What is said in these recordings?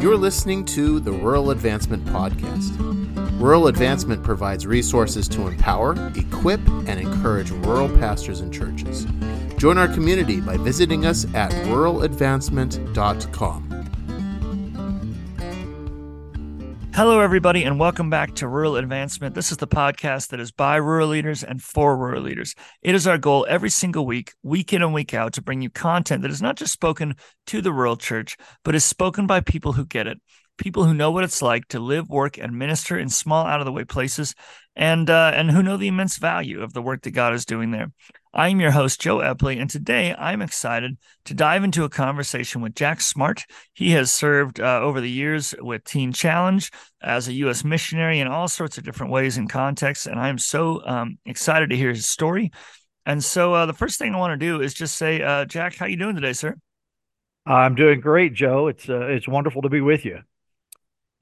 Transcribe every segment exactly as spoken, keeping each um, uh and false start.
You're listening to the Rural Advancement Podcast. Rural Advancement provides resources to empower, equip, and encourage rural pastors and churches. Join our community by visiting us at rural advancement dot com. Hello, everybody, and welcome back to Rural Advancement. This is the podcast that is by rural leaders and for rural leaders. It is our goal every single week, week in and week out, to bring you content that is not just spoken to the rural church, but is spoken by people who get it. People who know what it's like to live, work, and minister in small, out-of-the-way places, and uh, and who know the immense value of the work that God is doing there. I'm your host, Joe Epley, and today I'm excited to dive into a conversation with Jack Smart. He has served uh, over the years with Teen Challenge as a U S missionary in all sorts of different ways and contexts, and I'm so um, excited to hear his story. And so uh, the first thing I want to do is just say, uh, Jack, how you doing today, sir? I'm doing great, Joe. It's uh, it's wonderful to be with you.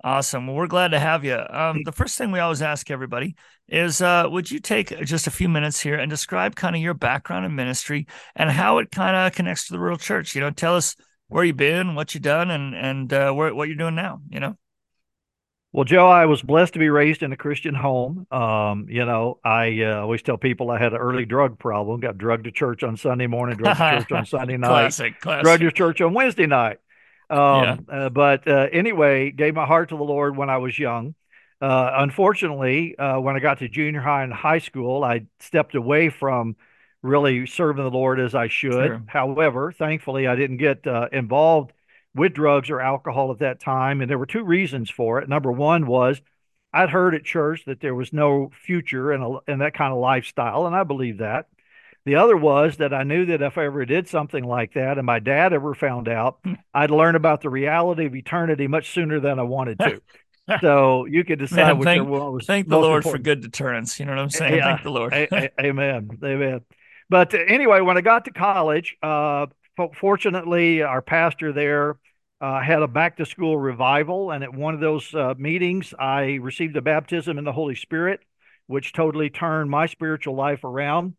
Awesome. Well, we're glad to have you. Um, the first thing we always ask everybody is, uh, would you take just a few minutes here and describe kind of your background in ministry and how it kind of connects to the rural church? You know, tell us where you've been, what you've done, and and uh, where, what you're doing now, you know? Well, Joe, I was blessed to be raised in a Christian home. Um, you know, I uh, always tell people I had an early drug problem, got drugged to church on Sunday morning, drugged to church on Sunday night, classic, classic. drugged to church on Wednesday night. Um, yeah. uh, but, uh, anyway, gave my heart to the Lord when I was young. Uh, unfortunately, uh, when I got to junior high and high school, I stepped away from really serving the Lord as I should. Sure. However, thankfully I didn't get, uh, involved with drugs or alcohol at that time. And there were two reasons for it. Number one was I'd heard at church that there was no future in a, in that kind of lifestyle. And I believed that. The other was that I knew that if I ever did something like that and my dad ever found out, I'd learn about the reality of eternity much sooner than I wanted to. So you could decide Man, which thank, one was Thank the Lord important. For good deterrence. You know what I'm saying? Yeah. Thank the Lord. a- a- amen. Amen. But uh, anyway, when I got to college, uh, fortunately, our pastor there uh, had a back-to-school revival. And at one of those uh, meetings, I received a baptism in the Holy Spirit, which totally turned my spiritual life around.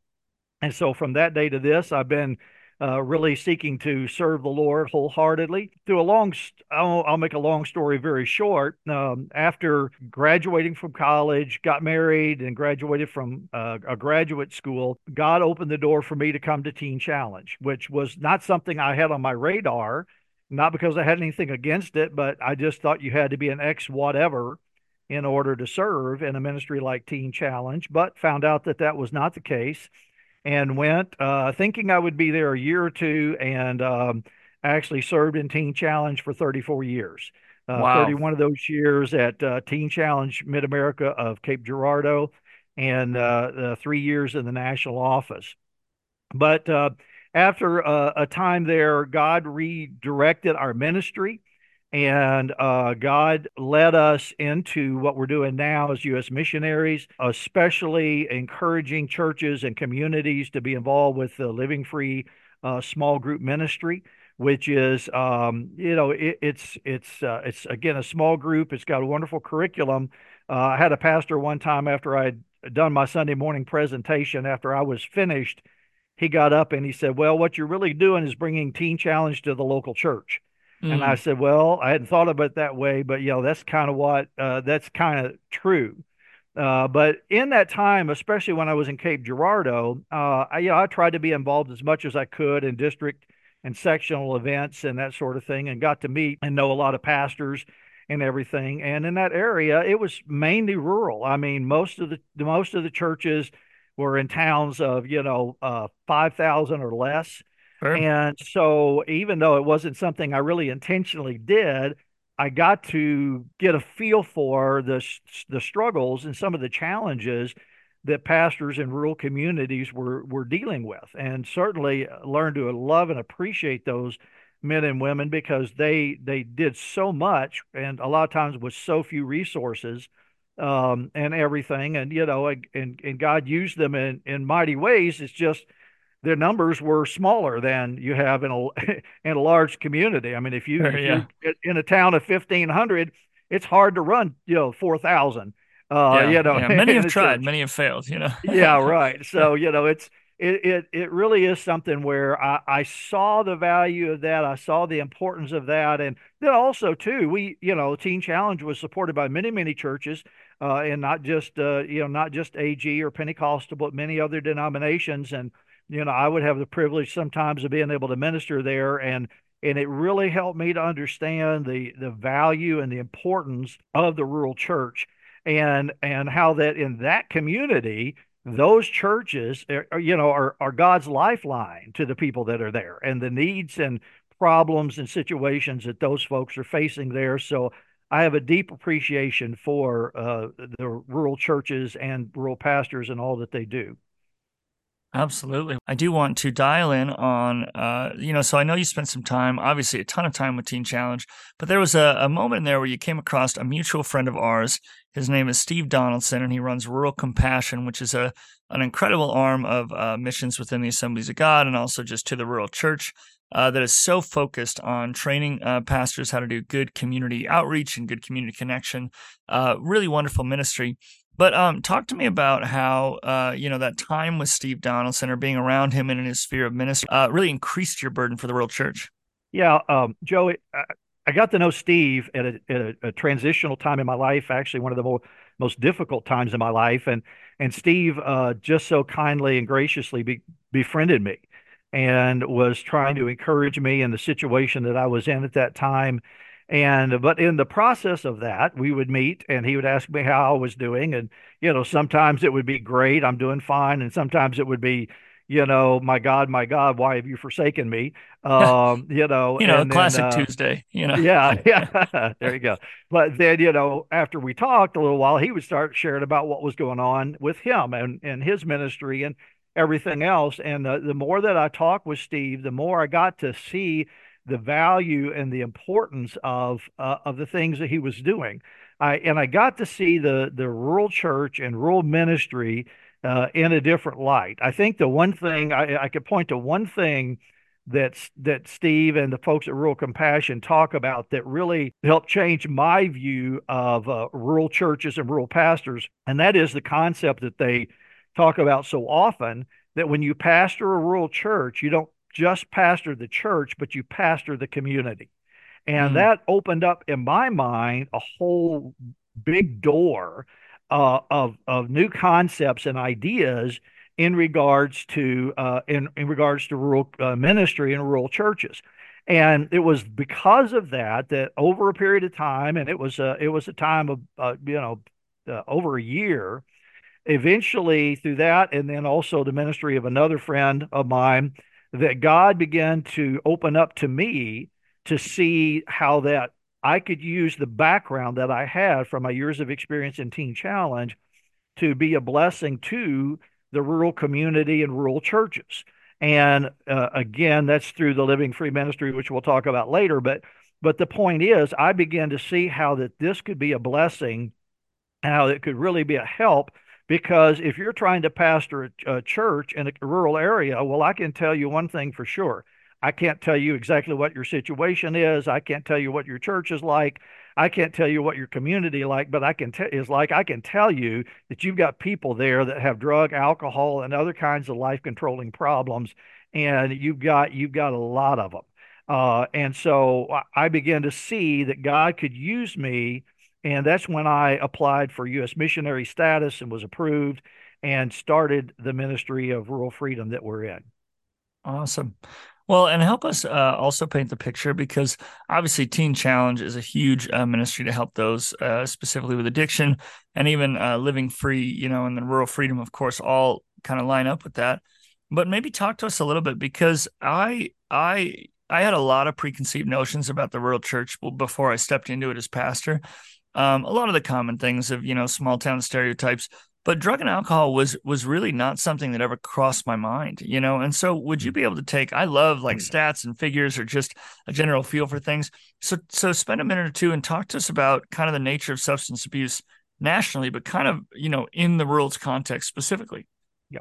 And so from that day to this, I've been uh, really seeking to serve the Lord wholeheartedly. Through a long, st- I'll, I'll make a long story very short. Um, after graduating from college, got married and graduated from uh, a graduate school, God opened the door for me to come to Teen Challenge, which was not something I had on my radar, not because I had anything against it, but I just thought you had to be an ex-whatever in order to serve in a ministry like Teen Challenge, but found out that that was not the case. And went uh, thinking I would be there a year or two, and um, actually served in Teen Challenge for thirty-four years. Uh, wow. thirty-one of those years at uh, Teen Challenge Mid-America of Cape Girardeau, and uh, uh, three years in the national office. But uh, after uh, a time there, God redirected our ministry, and uh, God led us into what we're doing now as U S missionaries, especially encouraging churches and communities to be involved with the Living Free uh, small group ministry, which is, um, you know, it, it's, it's, uh, it's again, a small group. It's got a wonderful curriculum. Uh, I had a pastor one time after I'd done my Sunday morning presentation, after I was finished, he got up and he said, well, what you're really doing is bringing Teen Challenge to the local church. Mm. And I said, well, I hadn't thought of it that way, but, you know, that's kind of what, uh, that's kind of true. Uh, but in that time, especially when I was in Cape Girardeau, uh, I, you know, I tried to be involved as much as I could in district and sectional events and that sort of thing, and got to meet and know a lot of pastors and everything. And in that area, it was mainly rural. I mean, most of the, most of the churches were in towns of, you know, uh, five thousand or less. Sure. And so even though it wasn't something I really intentionally did, I got to get a feel for the, the struggles and some of the challenges that pastors in rural communities were, were dealing with, and certainly learned to love and appreciate those men and women, because they, they did so much, and a lot of times with so few resources um, and everything. And, you know, and, and God used them in, in mighty ways. It's just, their numbers were smaller than you have in a in a large community. I mean, if you yeah. if you're in a town of fifteen hundred, it's hard to run, you know, four thousand. Uh, yeah, you know, yeah. Many have tried, many have failed. You know. Yeah, right. So you know, it's it it, it really is something where I, I saw the value of that. I saw the importance of that. And then also, too, we, you know, Teen Challenge was supported by many, many churches, uh, and not just, uh, you know, not just A G or Pentecostal, but many other denominations. And, you know, I would have the privilege sometimes of being able to minister there. And And it really helped me to understand the the value and the importance of the rural church, and and how that in that community, those churches are, you know, are are God's lifeline to the people that are there, and the needs and problems and situations that those folks are facing there. So I have a deep appreciation for uh, the rural churches and rural pastors and all that they do. Absolutely. I do want to dial in on, uh, you know, so I know you spent some time, obviously a ton of time with Teen Challenge, but there was a, a moment in there where you came across a mutual friend of ours. His name is Steve Donaldson, and he runs Rural Compassion, which is a an incredible arm of uh, missions within the Assemblies of God and also just to the rural church uh, that is so focused on training uh, pastors how to do good community outreach and good community connection. Uh, really wonderful ministry. But um, talk to me about how, uh, you know, that time with Steve Donaldson or being around him and in his sphere of ministry uh, really increased your burden for the rural church. Yeah, um, Joe, I got to know Steve at, a, at a, a transitional time in my life, actually one of the more, most difficult times in my life. And and Steve uh, just so kindly and graciously be, befriended me and was trying to encourage me in the situation that I was in at that time. And but in the process of that, we would meet and he would ask me how I was doing. And, you know, sometimes it would be great, I'm doing fine. And sometimes it would be, you know, my God, my God, why have you forsaken me? Um, you know, you know, and classic then, uh, Tuesday, you know. Yeah, yeah. There you go. But then, you know, after we talked a little while, he would start sharing about what was going on with him and, and his ministry and everything else. And uh, the more that I talked with Steve, the more I got to see the value and the importance of uh, of the things that he was doing. I and I got to see the the rural church and rural ministry uh, in a different light. I think the one thing I, I could point to one thing that's that Steve and the folks at Rural Compassion talk about that really helped change my view of uh, rural churches and rural pastors, and that is the concept that they talk about so often, that when you pastor a rural church, you don't just pastor the church, but you pastor the community. And mm. that opened up in my mind a whole big door uh, of of new concepts and ideas in regards to uh, in, in regards to rural uh, ministry and rural churches. And it was because of that that over a period of time, and it was a, it was a time of uh, you know uh, over a year, eventually through that, and then also the ministry of another friend of mine, that God began to open up to me to see how that I could use the background that I had from my years of experience in Teen Challenge to be a blessing to the rural community and rural churches. And uh, again, that's through the Living Free ministry, which we'll talk about later. But but the point is, I began to see how that this could be a blessing, and how it could really be a help. Because if you're trying to pastor a church in a rural area, well, I can tell you one thing for sure. I can't tell you exactly what your situation is. I can't tell you what your church is like. I can't tell you what your community like, but I can t- is like I can tell you that you've got people there that have drug, alcohol, and other kinds of life-controlling problems, and you've got you've got a lot of them. Uh, and so I began to see that God could use me. And that's when I applied for U S missionary status and was approved and started the ministry of Rural Freedom that we're in. Awesome. Well, and help us uh, also paint the picture, because obviously Teen Challenge is a huge uh, ministry to help those uh, specifically with addiction and even uh, living free, you know, and then Rural Freedom, of course, all kind of line up with that. But maybe talk to us a little bit, because I, I, I had a lot of preconceived notions about the rural church before I stepped into it as pastor. Um, a lot of the common things of, you know, small town stereotypes, but drug and alcohol was was really not something that ever crossed my mind, you know. And so would you be able to take, I love like stats and figures or just a general feel for things. So so spend a minute or two and talk to us about kind of the nature of substance abuse nationally, but kind of, you know, in the rural context specifically. Yeah.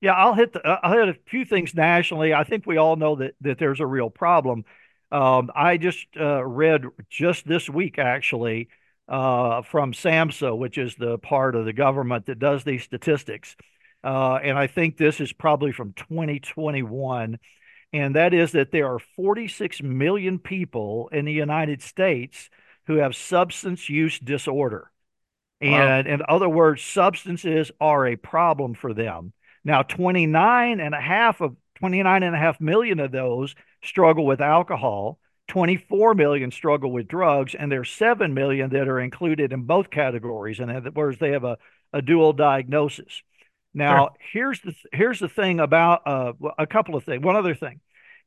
Yeah, I'll hit the, I'll hit a few things nationally. I think we all know that that there's a real problem. Um, I just uh, read just this week, actually, Uh, from SAMHSA, which is the part of the government that does these statistics, uh, and I think this is probably from twenty twenty-one, and that is that there are forty-six million people in the United States who have substance use disorder. And wow. In other words, substances are a problem for them. Now, twenty-nine and a half of twenty-nine and a half million of those struggle with alcohol, twenty-four million struggle with drugs, and there's seven million that are included in both categories. In other words, they have a, a dual diagnosis. Now, sure. here's the here's the thing about uh, a couple of things. One other thing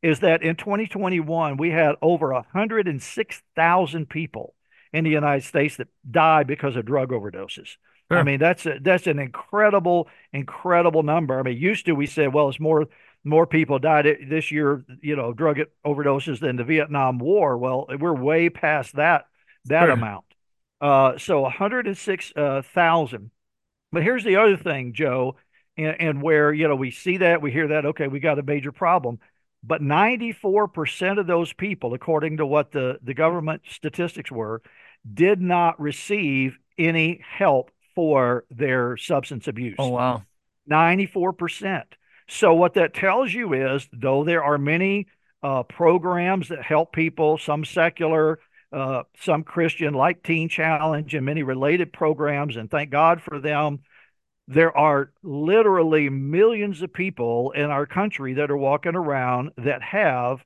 is that in twenty twenty-one, we had over one hundred six thousand people in the United States that die because of drug overdoses. Sure. I mean, that's a, that's an incredible, incredible number. I mean, used to we said, well, it's more more people died this year, you know, drug overdoses than the Vietnam War. Well, we're way past that that sure. amount. Uh, so one hundred six thousand. Uh, but here's the other thing, Joe, and, and where, you know, we see that, we hear that, okay, we got a major problem. But ninety-four percent of those people, according to what the, the government statistics were, did not receive any help for their substance abuse. Oh, wow. ninety-four percent. So what that tells you is, though there are many uh, programs that help people, some secular, uh, some Christian, like Teen Challenge and many related programs, and thank God for them, there are literally millions of people in our country that are walking around that have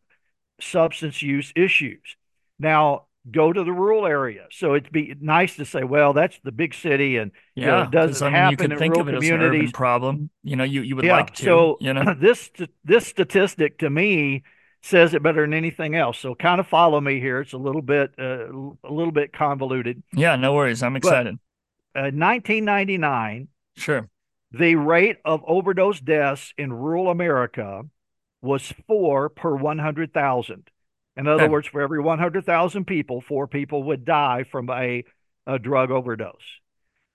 substance use issues. Now, go to the rural area. So it'd be nice to say, well, that's the big city, and yeah, you know, it doesn't I mean, happen in rural communities. You can think of it as an urban problem. You know, you, you would yeah, like to. So you know? this, this statistic to me says it better than anything else. So kind of follow me here. It's a little bit uh, a little bit convoluted. Yeah, no worries. I'm excited. But, uh, nineteen ninety-nine. Sure. The rate of overdose deaths in rural America was four per one hundred thousand. In other okay. words, for every one hundred thousand people, four people would die from a, a drug overdose.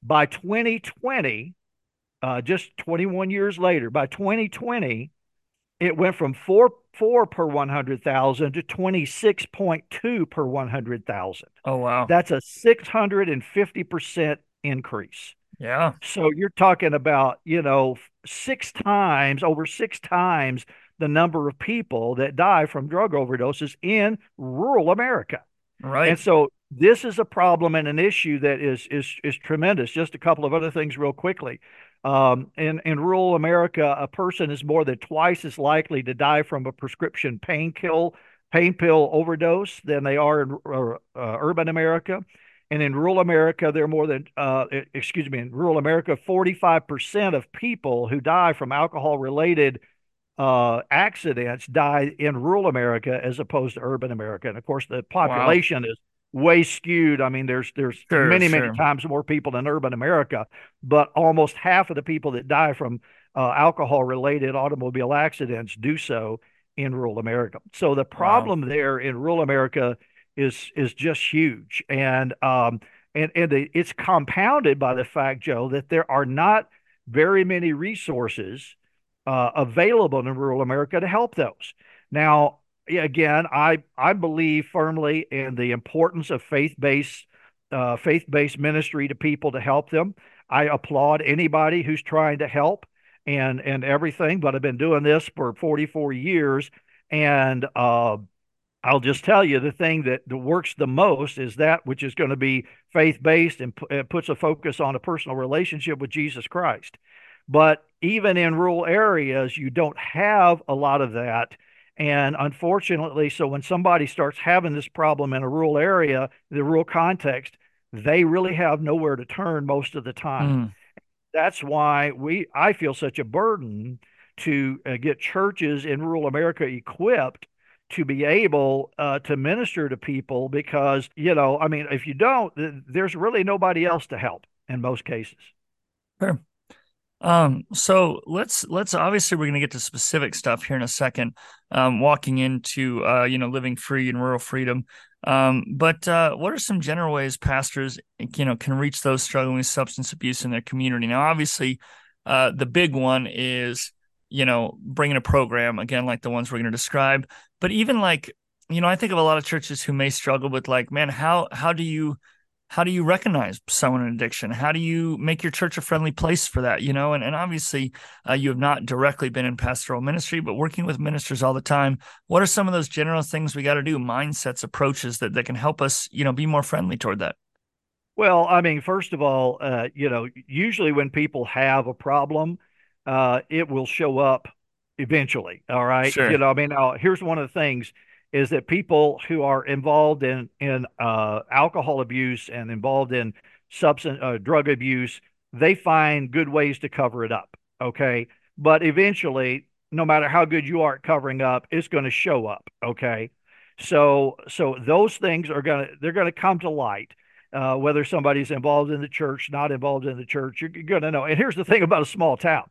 By twenty twenty, uh, just twenty-one years later, by twenty twenty, it went from four, four per one hundred thousand to twenty-six point two per one hundred thousand. Oh, wow. That's a six hundred fifty percent increase. Yeah. So you're talking about, you know, six times, over six times the number of people that die from drug overdoses in rural America. Right. And so this is a problem and an issue that is is is tremendous. Just a couple of other things real quickly. Um, in, in rural America, a person is more than twice as likely to die from a prescription pain kill, pain pill overdose than they are in uh, uh, urban America. And in rural America, there are more than, uh, excuse me, in rural America, forty-five percent of people who die from alcohol-related uh, accidents die in rural America as opposed to urban America. And, of course, the population wow. is way skewed. I mean, there's there's sure, many, sure. many times more people in urban America, but almost half of the people that die from uh, alcohol-related automobile accidents do so in rural America. So the problem wow. there in rural America is is just huge, and um and and the, it's compounded by the fact, Joe, that there are not very many resources uh, available in rural America to help those. Now, again, I I believe firmly in the importance of faith-based uh, faith-based ministry to people to help them. I applaud anybody who's trying to help and and everything, but I've been doing this for forty-four years, and uh, I'll just tell you the thing that works the most is that which is going to be faith-based and p- puts a focus on a personal relationship with Jesus Christ. But even in rural areas, you don't have a lot of that. And unfortunately, so when somebody starts having this problem in a rural area, the rural context, they really have nowhere to turn most of the time. Mm. That's why we, I feel such a burden to uh, get churches in rural America equipped to be able uh, to minister to people, because, you know, I mean, if you don't, th- there's really nobody else to help in most cases. Sure. Um, so let's, let's obviously we're going to get to specific stuff here in a second, um, walking into, uh, you know, Living Free and Rural Freedom. Um, but uh, what are some general ways pastors, you know, can reach those struggling with substance abuse in their community? Now, obviously, uh, the big one is, you know, bringing a program, again, like the ones we're going to describe. But even like, you know, I think of a lot of churches who may struggle with like, man, how how do you How do you recognize someone in addiction? How do you make your church a friendly place for that? You know, and, and obviously uh, you have not directly been in pastoral ministry, but working with ministers all the time, what are some of those general things we got to do, mindsets, approaches that, that can help us, you know, be more friendly toward that? Well, I mean, first of all, uh, you know, usually when people have a problem, uh, it will show up eventually. All right. Sure. You know, I mean, now, here's one of the things. Is that people who are involved in in uh, alcohol abuse and involved in substance uh, drug abuse, they find good ways to cover it up. Okay, but eventually, no matter how good you are at covering up, it's going to show up. Okay, so so those things are going to they're going to come to light. Uh, whether somebody's involved in the church, not involved in the church, you're, you're going to know. And here's the thing about a small town: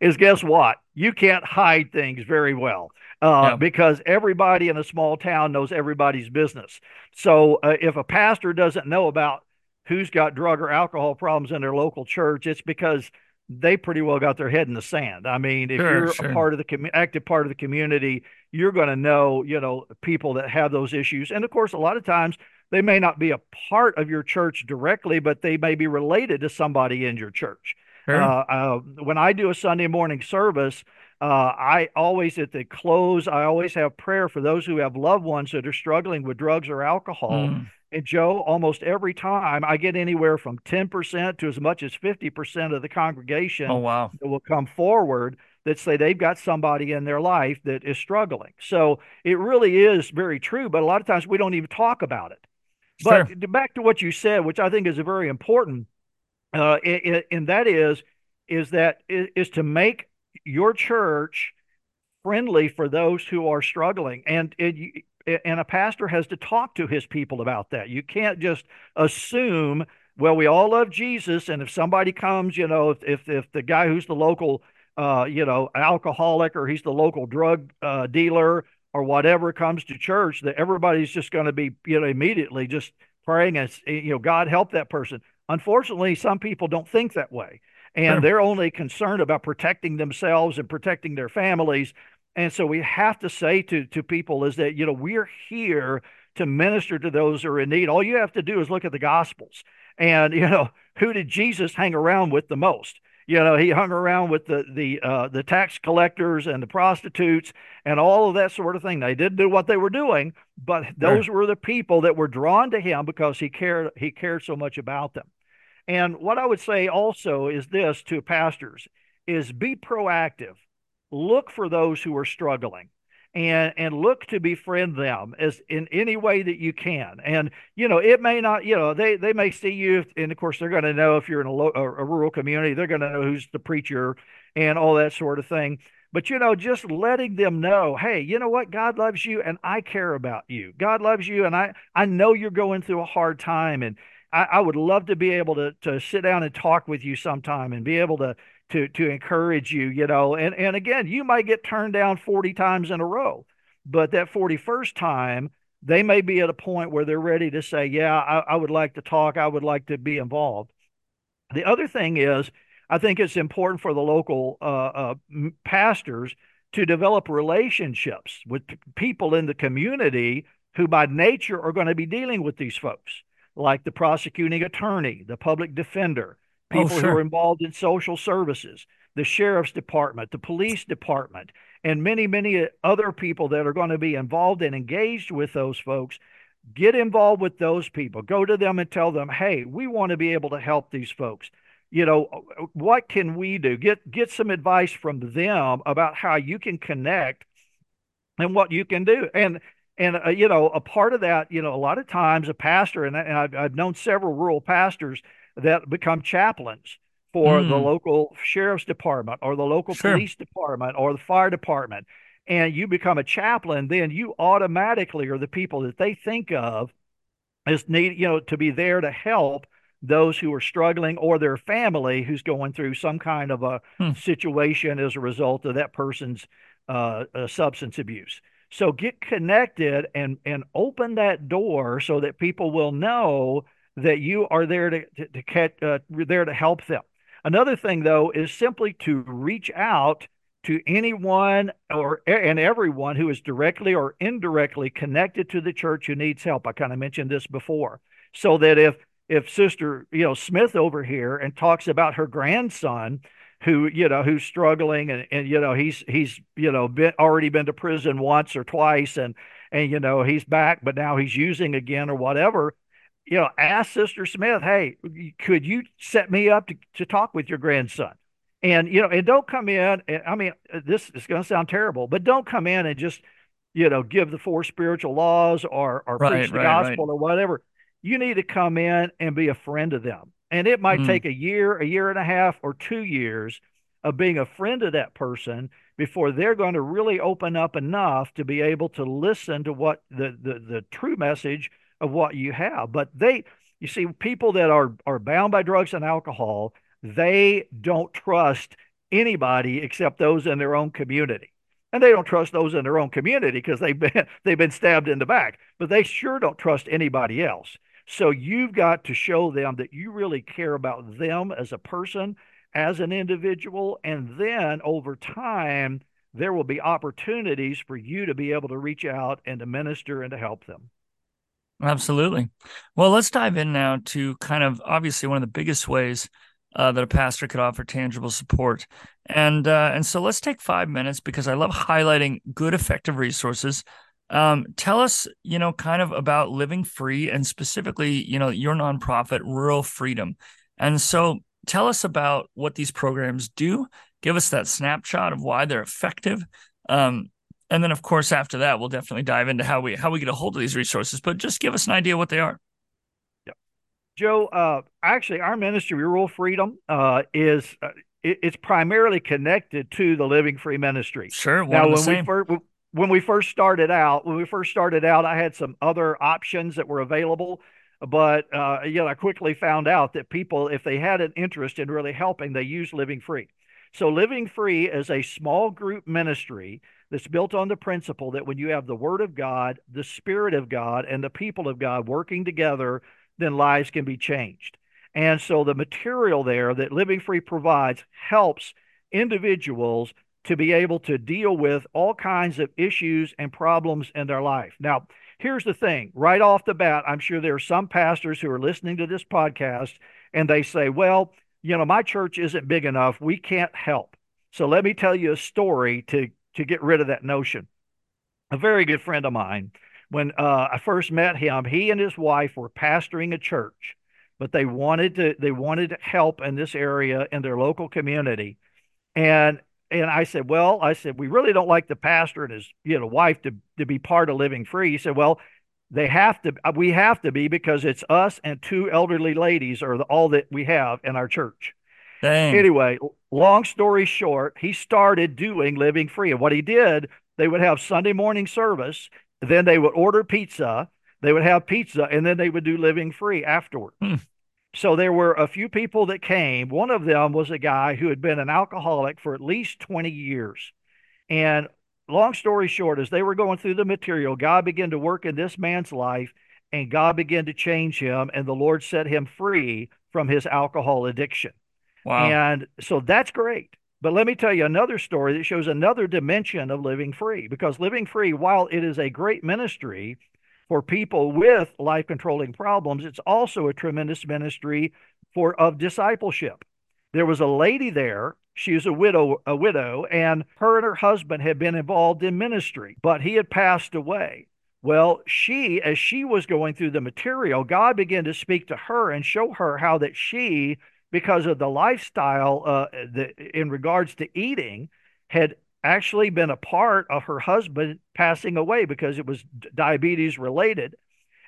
is guess what? You can't hide things very well. Uh, no. Because everybody in a small town knows everybody's business. So uh, if a pastor doesn't know about who's got drug or alcohol problems in their local church, it's because they pretty well got their head in the sand. I mean, if sure, you're sure. a part of the com- active part of the community, you're going to know, you know, people that have those issues. And of course, a lot of times they may not be a part of your church directly, but they may be related to somebody in your church. Sure. Uh, uh, when I do a Sunday morning service, Uh, I always, at the close, I always have prayer for those who have loved ones that are struggling with drugs or alcohol. Mm. And Joe, almost every time I get anywhere from ten percent to as much as fifty percent of the congregation oh, wow. that will come forward that say they've got somebody in their life that is struggling. So it really is very true, but a lot of times we don't even talk about it. Sure. But back to what you said, which I think is very important, uh, and that is, is that is to make your church friendly for those who are struggling, and it, and a pastor has to talk to his people about that. You can't just assume, well, we all love Jesus, and if somebody comes, you know, if if, if the guy who's the local, uh, you know, alcoholic, or he's the local drug uh, dealer or whatever comes to church, that everybody's just going to be, you know, immediately just praying and, you know, God help that person. Unfortunately, some people don't think that way. And they're only concerned about protecting themselves and protecting their families. And so we have to say to, to people is that, you know, we're here to minister to those who are in need. All you have to do is look at the Gospels. And, you know, who did Jesus hang around with the most? You know, he hung around with the the uh, the tax collectors and the prostitutes and all of that sort of thing. They didn't do what they were doing, but those were the people that were drawn to him because he cared he cared so much about them. And what I would say also is this to pastors is be proactive. Look for those who are struggling and, and look to befriend them as in any way that you can. And, you know, it may not, you know, they, they may see you. And of course, they're going to know if you're in a, lo- a rural community, they're going to know who's the preacher and all that sort of thing. But, you know, just letting them know, hey, you know what? God loves you and I care about you. God loves you. And I, I know you're going through a hard time, and I would love to be able to to sit down and talk with you sometime and be able to to to encourage you, you know. And, and again, you might get turned down forty times in a row, but that forty-first time, they may be at a point where they're ready to say, yeah, I, I would like to talk. I would like to be involved. The other thing is, I think it's important for the local uh, uh, pastors to develop relationships with p- people in the community who by nature are going to be dealing with these folks, like the prosecuting attorney, the public defender, people oh, sure. who are involved in social services, the sheriff's department, the police department, and many, many other people that are going to be involved and engaged with those folks. Get involved with those people. Go to them and tell them, hey, we want to be able to help these folks. You know, what can we do? Get, get some advice from them about how you can connect and what you can do. And And, uh, you know, a part of that, you know, a lot of times a pastor, and, and I've, I've known several rural pastors that become chaplains for mm. the local sheriff's department or the local sure. police department or the fire department. And you become a chaplain, then you automatically are the people that they think of as need, you know, to be there to help those who are struggling or their family who's going through some kind of a mm. situation as a result of that person's uh, uh, substance abuse. So get connected and, and open that door so that people will know that you are there to to, to catch, uh, there to help them. Another thing, though, is simply to reach out to anyone or and everyone who is directly or indirectly connected to the church who needs help. I kind of mentioned this before. so that if if Sister you know Smith over here and talks about her grandson who you know who's struggling and, and you know he's he's you know been, already been to prison once or twice and and you know he's back but now he's using again or whatever, you know ask Sister Smith, hey, could you set me up to, to talk with your grandson? And you know and don't come in and I mean this is going to sound terrible, but don't come in and just you know give the four spiritual laws or or right, preach the right, gospel right. or whatever. You need to come in and be a friend of them. And it might mm-hmm. take a year, a year and a half, or two years of being a friend of that person before they're going to really open up enough to be able to listen to what the the, the true message of what you have. But they, you see, people that are, are bound by drugs and alcohol, they don't trust anybody except those in their own community. And they don't trust those in their own community because they've been, they've been stabbed in the back, but they sure don't trust anybody else. So you've got to show them that you really care about them as a person, as an individual, and then over time, there will be opportunities for you to be able to reach out and to minister and to help them. Absolutely. Well, let's dive in now to kind of obviously one of the biggest ways uh, that a pastor could offer tangible support. And uh, and so let's take five minutes because I love highlighting good, effective resources. Um, tell us, you know, kind of about Living Free and specifically, you know, your nonprofit, Rural Freedom. And so tell us about what these programs do. Give us that snapshot of why they're effective. Um, and then, of course, after that, we'll definitely dive into how we how we get a hold of these resources. But just give us an idea what they are. Yeah. Joe, uh, actually, our ministry, Rural Freedom, uh, is uh, it, it's primarily connected to the Living Free ministry. Sure. One now, when same. we first... We, When we first started out, when we first started out, I had some other options that were available, but uh, you know, I quickly found out that people, if they had an interest in really helping, they use Living Free. So Living Free is a small group ministry that's built on the principle that when you have the Word of God, the Spirit of God, and the people of God working together, then lives can be changed. And so the material there that Living Free provides helps individuals to be able to deal with all kinds of issues and problems in their life. Now, here's the thing. Right off the bat, I'm sure there are some pastors who are listening to this podcast, and they say, well, you know, my church isn't big enough. We can't help. So let me tell you a story to, to get rid of that notion. A very good friend of mine, when uh, I first met him, he and his wife were pastoring a church, but they wanted to, they wanted to help in this area in their local community. And And I said, well, I said, we really don't like the pastor and his you know, wife to, to be part of Living Free. He said, well, they have to, we have to be because it's us and two elderly ladies are the, all that we have in our church. Dang. Anyway, long story short, he started doing Living Free. And what he did, they would have Sunday morning service. Then they would order pizza. They would have pizza and then they would do Living Free afterward. Hmm. So there were a few people that came. One of them was a guy who had been an alcoholic for at least twenty years. And long story short, as they were going through the material, God began to work in this man's life, and God began to change him, and the Lord set him free from his alcohol addiction. Wow. And so that's great. But let me tell you another story that shows another dimension of Living Free, because Living Free, while it is a great ministry for people with life-controlling problems, it's also a tremendous ministry for of discipleship. There was a lady there. She was a widow, a widow, and her and her husband had been involved in ministry, but he had passed away. Well, she, as she was going through the material, God began to speak to her and show her how that she, because of the lifestyle uh, the, in regards to eating, had actually been a part of her husband passing away because it was diabetes related.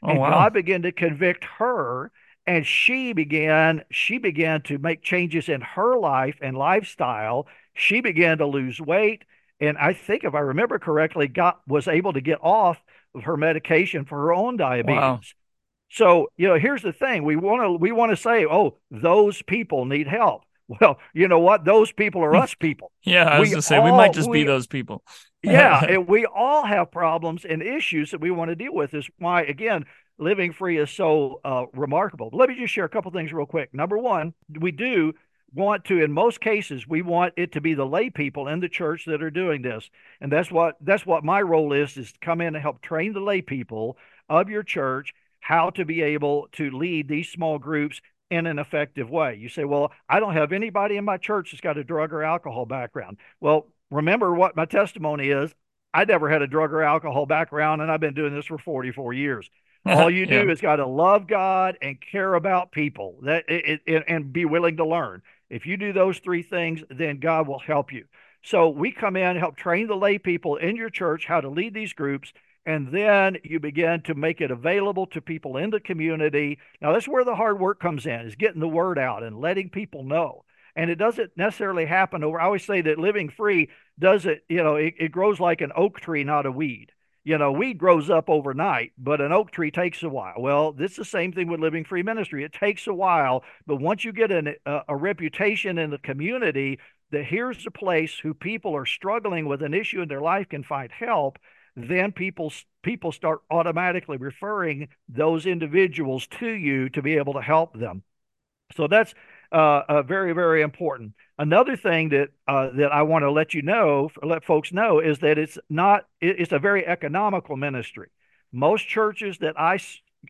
Oh, and wow. God began to convict her, and she began, she began to make changes in her life and lifestyle. She began to lose weight. And I think if I remember correctly, got was able to get off of her medication for her own diabetes. Wow. So, you know, here's the thing. We want to, we want to say, oh, those people need help. Well, you know what? Those people are us people. Yeah, I was going to say, all, we might just we, be those people. Yeah, and we all have problems and issues that we want to deal with. Is why, again, Living Free is so uh, remarkable. Let me just share a couple things real quick. Number one, we do want to, in most cases, we want it to be the lay people in the church that are doing this. And that's what that's what my role is, is to come in and help train the lay people of your church how to be able to lead these small groups in an effective way. You say, well, I don't have anybody in my church that's got a drug or alcohol background. Well, remember what my testimony is. I never had a drug or alcohol background, and I've been doing this for forty-four years. All you do yeah. is got to love God and care about people that it, it, and be willing to learn. If you do those three things, then God will help you. So we come in, help train the lay people in your church how to lead these groups, and then you begin to make it available to people in the community. Now, that's where the hard work comes in, is getting the word out and letting people know. And it doesn't necessarily happen over. I always say that Living Free doesn't, you know, it, it grows like an oak tree, not a weed. You know, weed grows up overnight, but an oak tree takes a while. Well, this is the same thing with Living Free Ministry. It takes a while, but once you get an, a, a reputation in the community that here's the place who people are struggling with an issue in their life can find help, then people people start automatically referring those individuals to you to be able to help them. So that's uh, uh, very, very important. Another thing that uh, that I want to let you know, let folks know, is that it's not it's a very economical ministry. Most churches that I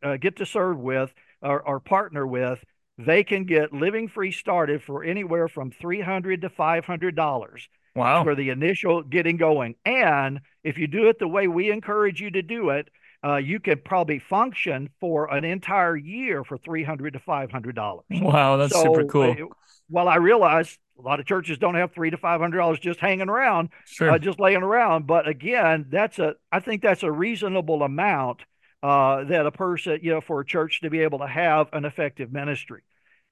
uh, get to serve with or, or partner with, they can get Living Free started for anywhere from three hundred dollars to five hundred dollars. Wow. For the initial getting going. And if you do it the way we encourage you to do it, uh, you could probably function for an entire year for three hundred dollars to five hundred dollars. Wow, that's so, super cool. Uh, well, I realize a lot of churches don't have three to five hundred dollars just hanging around, sure. uh, just laying around. But again, that's a, I think that's a reasonable amount uh, that a person, you know, for a church to be able to have an effective ministry.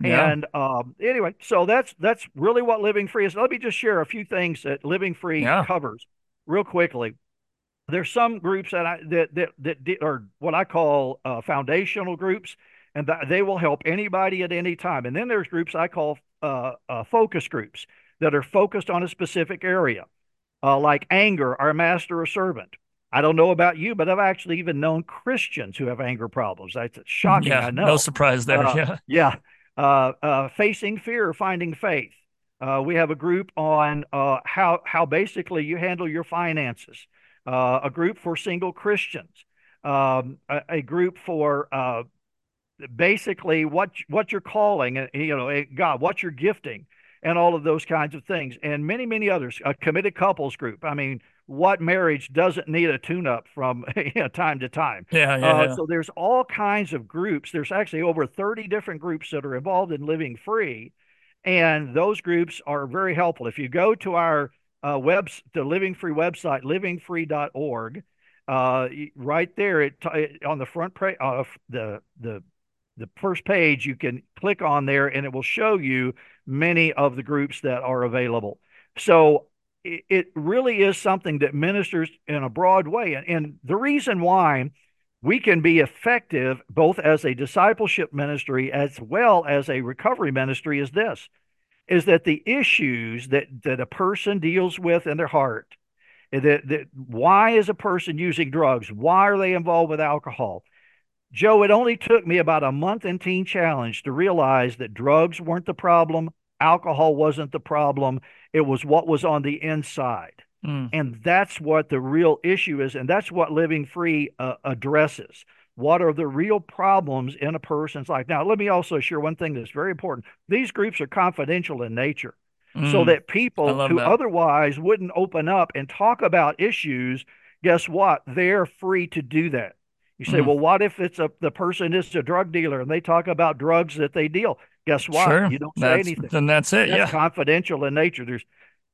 Yeah. And um, anyway, so that's that's really what Living Free is. Let me just share a few things that Living Free yeah. covers real quickly. There's some groups that I that that, that are what I call uh, foundational groups, and th- they will help anybody at any time. And then there's groups I call uh, uh, focus groups that are focused on a specific area, uh, like anger, our master or servant. I don't know about you, but I've actually even known Christians who have anger problems. That's shocking. Yeah, I know. No surprise there. Uh, yeah. Yeah. Uh, uh, facing fear, finding faith. Uh, we have a group on uh, how how basically you handle your finances. Uh, a group for single Christians. Um, a, a group for uh, basically what what you're calling, you know, God, what you're gifting, and all of those kinds of things, and many many others. A committed couples group. I mean, what marriage doesn't need a tune-up from you know, time to time? Yeah, yeah, uh, yeah. So there's all kinds of groups. There's actually over thirty different groups that are involved in Living Free, and those groups are very helpful. If you go to our uh, web, the Living Free website, living free dot org, uh, right there it, it on the front page, uh, the the the first page, you can click on there, and it will show you many of the groups that are available. So it really is something that ministers in a broad way. And the reason why we can be effective both as a discipleship ministry as well as a recovery ministry is this, is that the issues that, that a person deals with in their heart, that, that why is a person using drugs? Why are they involved with alcohol? Joe, it only took me about a month in Teen Challenge to realize that drugs weren't the problem. Alcohol wasn't the problem. It was what was on the inside. Mm. And that's what the real issue is. And that's what Living Free uh, addresses. What are the real problems in a person's life? Now, let me also share one thing that's very important. These groups are confidential in nature mm. so that people who that. otherwise wouldn't open up and talk about issues, guess what? They're free to do that. You say, mm. well, what if it's a the person is a drug dealer and they talk about drugs that they deal? Guess what? Sure. You don't say that's, anything. Then that's it. That's yeah. confidential in nature. There's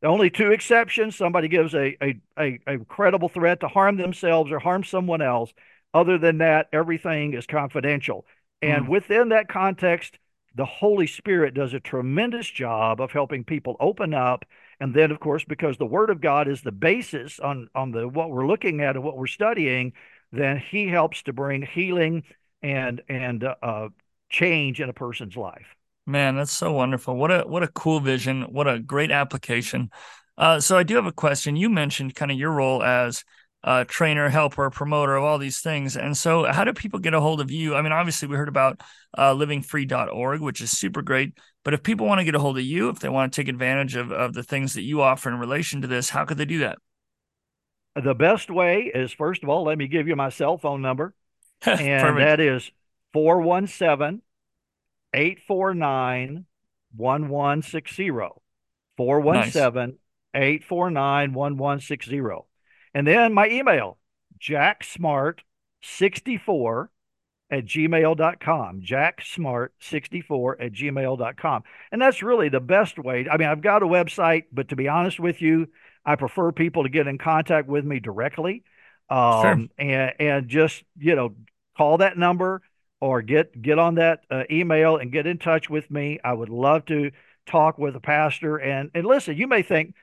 only two exceptions. Somebody gives a, a, a, a credible threat to harm themselves or harm someone else. Other than that, everything is confidential. And mm. within that context, the Holy Spirit does a tremendous job of helping people open up. And then, of course, because the Word of God is the basis on, on the what we're looking at and what we're studying, then He helps to bring healing and and uh, change in a person's life. Man, that's so wonderful. What a what a cool vision. What a great application. Uh, so I do have a question. You mentioned kind of your role as a trainer, helper, promoter of all these things. And so how do people get a hold of you? I mean, obviously we heard about uh, living free dot org, which is super great. But if people want to get a hold of you, if they want to take advantage of, of the things that you offer in relation to this, how could they do that? The best way is, first of all, let me give you my cell phone number. And that is four one seven, eight four nine, one one six zero. four one seven, eight four nine, one one six zero. And then my email, jacksmart sixty-four at gmail dot com, jacksmart sixty-four at gmail dot com. And that's really the best way. I mean, I've got a website, but to be honest with you, I prefer people to get in contact with me directly. Um, sure. and, and just, you know, call that number or get, get on that uh, email and get in touch with me. I would love to talk with a pastor. And, and listen, you may think,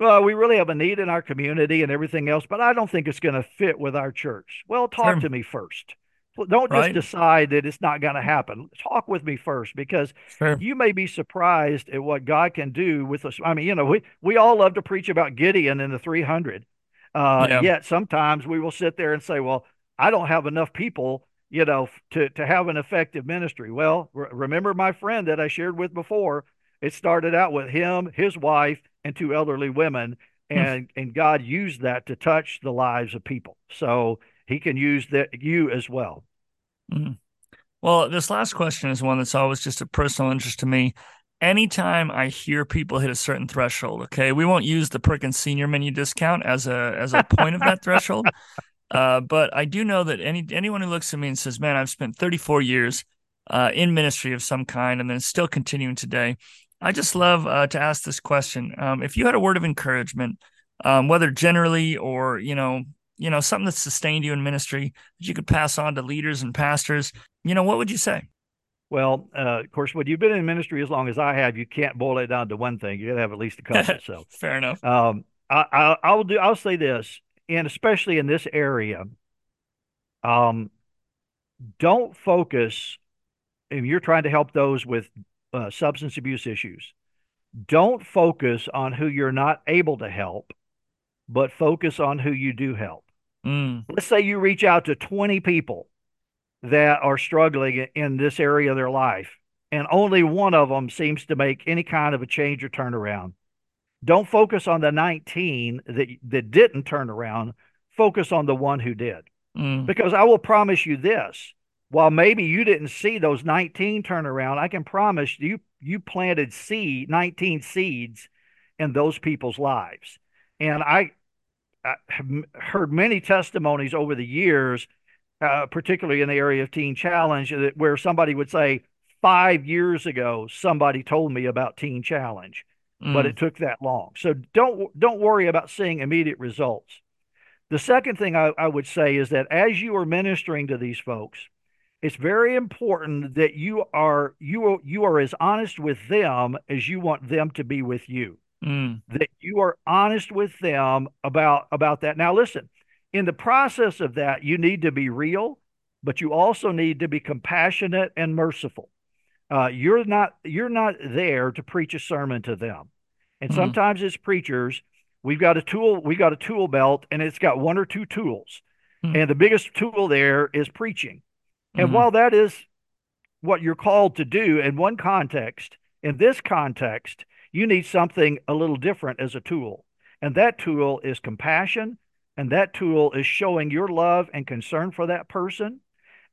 well, we really have a need in our community and everything else, but I don't think it's going to fit with our church. Well, talk sure. to me first. Don't just right. decide that it's not going to happen. Talk with me first, because sure. you may be surprised at what God can do with us. I mean, you know, we, we all love to preach about Gideon in the three hundred. Uh, yeah. Yet sometimes we will sit there and say, well, I don't have enough people, you know, to, to have an effective ministry. Well, re- remember my friend that I shared with before. It started out with him, his wife, and two elderly women, and, and God used that to touch the lives of people. So he can use that you as well. Mm-hmm. Well, this last question is one that's always just a personal interest to me. Anytime I hear people hit a certain threshold, okay, we won't use the Perkins Senior Menu discount as a as a point of that threshold, uh, but I do know that any anyone who looks at me and says, man, I've spent thirty-four years uh, in ministry of some kind and then still continuing today, I just love uh, to ask this question. Um, if you had a word of encouragement, um, whether generally or, you know, you know, something that sustained you in ministry that you could pass on to leaders and pastors, you know, what would you say? Well, uh, of course, when you've been in ministry as long as I have, you can't boil it down to one thing. You got to have at least a couple. So fair enough. Um, I, I, I'll do. I'll say this, and especially in this area, um, don't focus. If you're trying to help those with uh, substance abuse issues, don't focus on who you're not able to help, but focus on who you do help. Mm. Let's say you reach out to twenty people that are struggling in this area of their life, and only one of them seems to make any kind of a change or turnaround. Don't focus on the nineteen that, that didn't turn around. Focus on the one who did. Mm. Because I will promise you this, while maybe you didn't see those nineteen turn around, I can promise you, you planted seed, nineteen seeds in those people's lives. And I, I heard many testimonies over the years, uh, particularly in the area of Teen Challenge, that where somebody would say, five years ago, somebody told me about Teen Challenge, mm. but it took that long. So don't don't worry about seeing immediate results. The second thing I, I would say is that as you are ministering to these folks, it's very important that you are you you are as honest with them as you want them to be with you. Mm. That you are honest with them about about that. Now, listen, in the process of that, you need to be real, but you also need to be compassionate and merciful. Uh, you're not you're not there to preach a sermon to them. And mm-hmm. sometimes as preachers, we've got a tool, we've got a tool belt, and it's got one or two tools. Mm-hmm. And the biggest tool there is preaching. And mm-hmm. while that is what you're called to do in one context, in this context, you need something a little different as a tool. And that tool is compassion. And that tool is showing your love and concern for that person.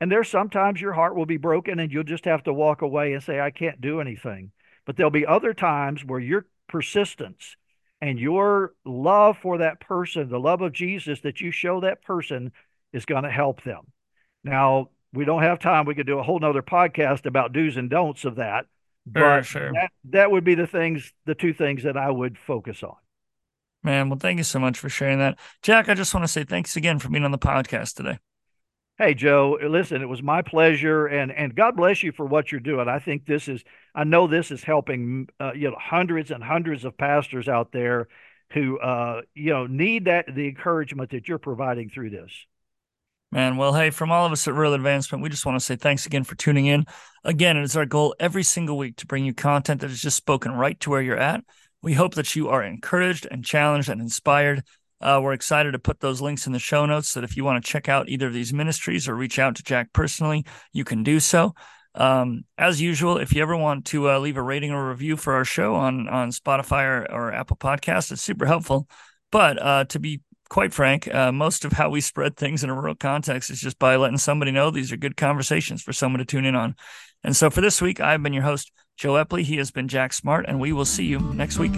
And there's sometimes your heart will be broken and you'll just have to walk away and say, I can't do anything. But there'll be other times where your persistence and your love for that person, the love of Jesus that you show that person, is going to help them. Now, we don't have time. We could do a whole nother podcast about do's and don'ts of that. But sure, sure. That, that would be the things, the two things that I would focus on. Man, well, thank you so much for sharing that. Jack, I just want to say thanks again for being on the podcast today. Hey, Joe, listen, it was my pleasure, and, and God bless you for what you're doing. I think this is, I know this is helping, uh, you know, hundreds and hundreds of pastors out there who, uh, you know, need that, the encouragement that you're providing through this. Man, well, hey, from all of us at Rural Advancement, we just want to say thanks again for tuning in. Again, it is our goal every single week to bring you content that is just spoken right to where you're at. We hope that you are encouraged and challenged and inspired. Uh, we're excited to put those links in the show notes so that if you want to check out either of these ministries or reach out to Jack personally, you can do so. Um, as usual, if you ever want to uh, leave a rating or review for our show on, on Spotify or, or Apple Podcasts, it's super helpful. But uh, to be quite frank, uh, most of how we spread things in a rural context is just by letting somebody know these are good conversations for someone to tune in on. And so for this week, I've been your host, Joe Epley. He has been Jack Smart, and we will see you next week.